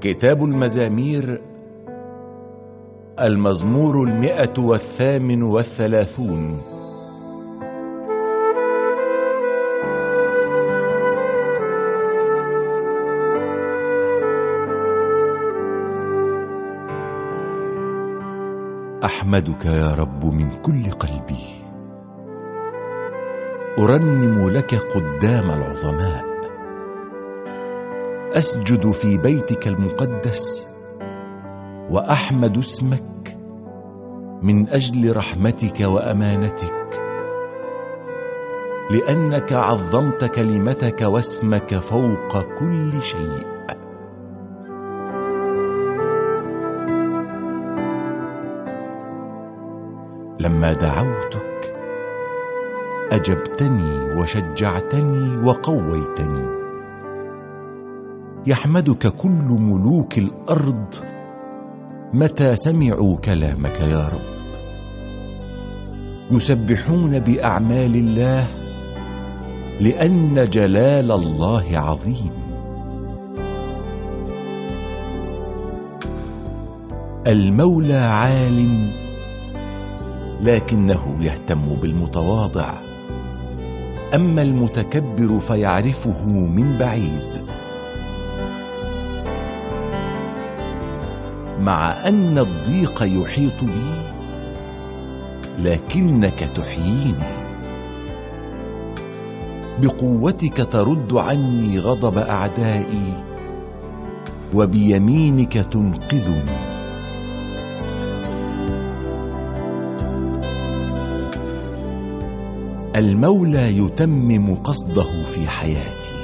كتاب المزامير، المزمور 138. أحمدك يا رب من كل قلبي، أرنم لك قدام العظماء، أسجد في بيتك المقدس وأحمد اسمك من أجل رحمتك وأمانتك، لأنك عظمت كلمتك واسمك فوق كل شيء. لما دعوتك أجبتني وشجعتني وقويتني. يحمدك كل ملوك الأرض متى سمعوا كلامك يا رب. يسبحون بأعمال الله لأن جلال الله عظيم. المولى عال لكنه يهتم بالمتواضع، أما المتكبر فيعرفه من بعيد. مع أن الضيق يحيط بي لكنك تحييني، بقوتك ترد عني غضب أعدائي وبيمينك تنقذني. المولى يتمم قصده في حياتي.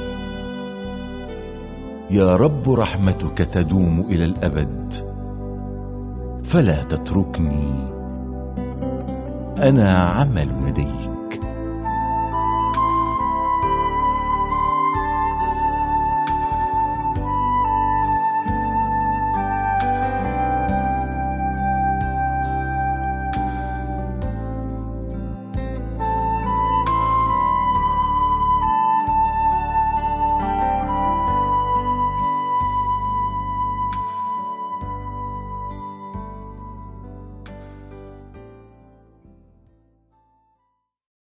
يا رب رحمتك تدوم إلى الأبد فلا تتركني، أنا عمل يديك.